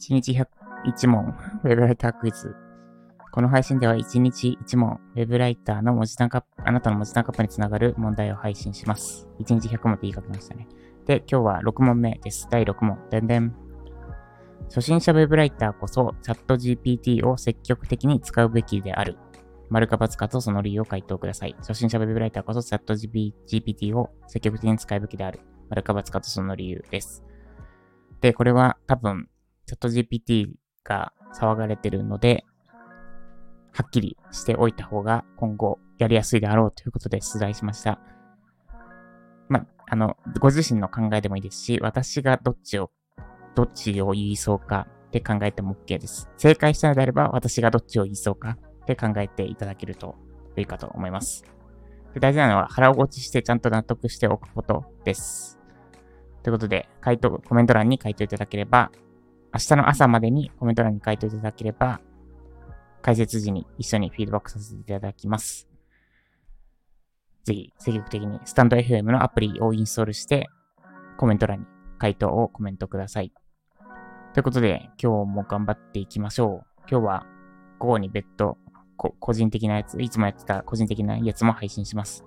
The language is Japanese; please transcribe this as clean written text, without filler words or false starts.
1日101問ウェブライタークイズ。この配信では1日1問ウェブライターの文字単価、あなたの文字単価アップにつながる問題を配信します。1日100問って言いかけましたね。で、今日は6問目です。第6問、でんでん。初心者ウェブライターこそチャット GPT を積極的に使うべきである。丸か×かとその理由を回答ください。初心者ウェブライターこそチャット GPT を積極的に使うべきである。丸か×かとその理由です。で、これは多分チャット GPT が騒がれてるので、はっきりしておいた方が今後やりやすいであろうということで出題しました。ご自身の考えでもいいですし、私がどっちを言いそうかって考えても OK です。正解したのであれば、私がどっちを言いそうかって考えていただけるといいかと思います。で、大事なのは腹落ちしてちゃんと納得しておくことです。ということで、コメント欄に回答いただければ、明日の朝までにコメント欄に回答いただければ、解説時に一緒にフィードバックさせていただきます。ぜひ積極的にスタンド FM のアプリをインストールして、コメント欄に回答をコメントください。ということで、今日も頑張っていきましょう。今日は午後に別途個人的なやつ、いつもやってた個人的なやつも配信します。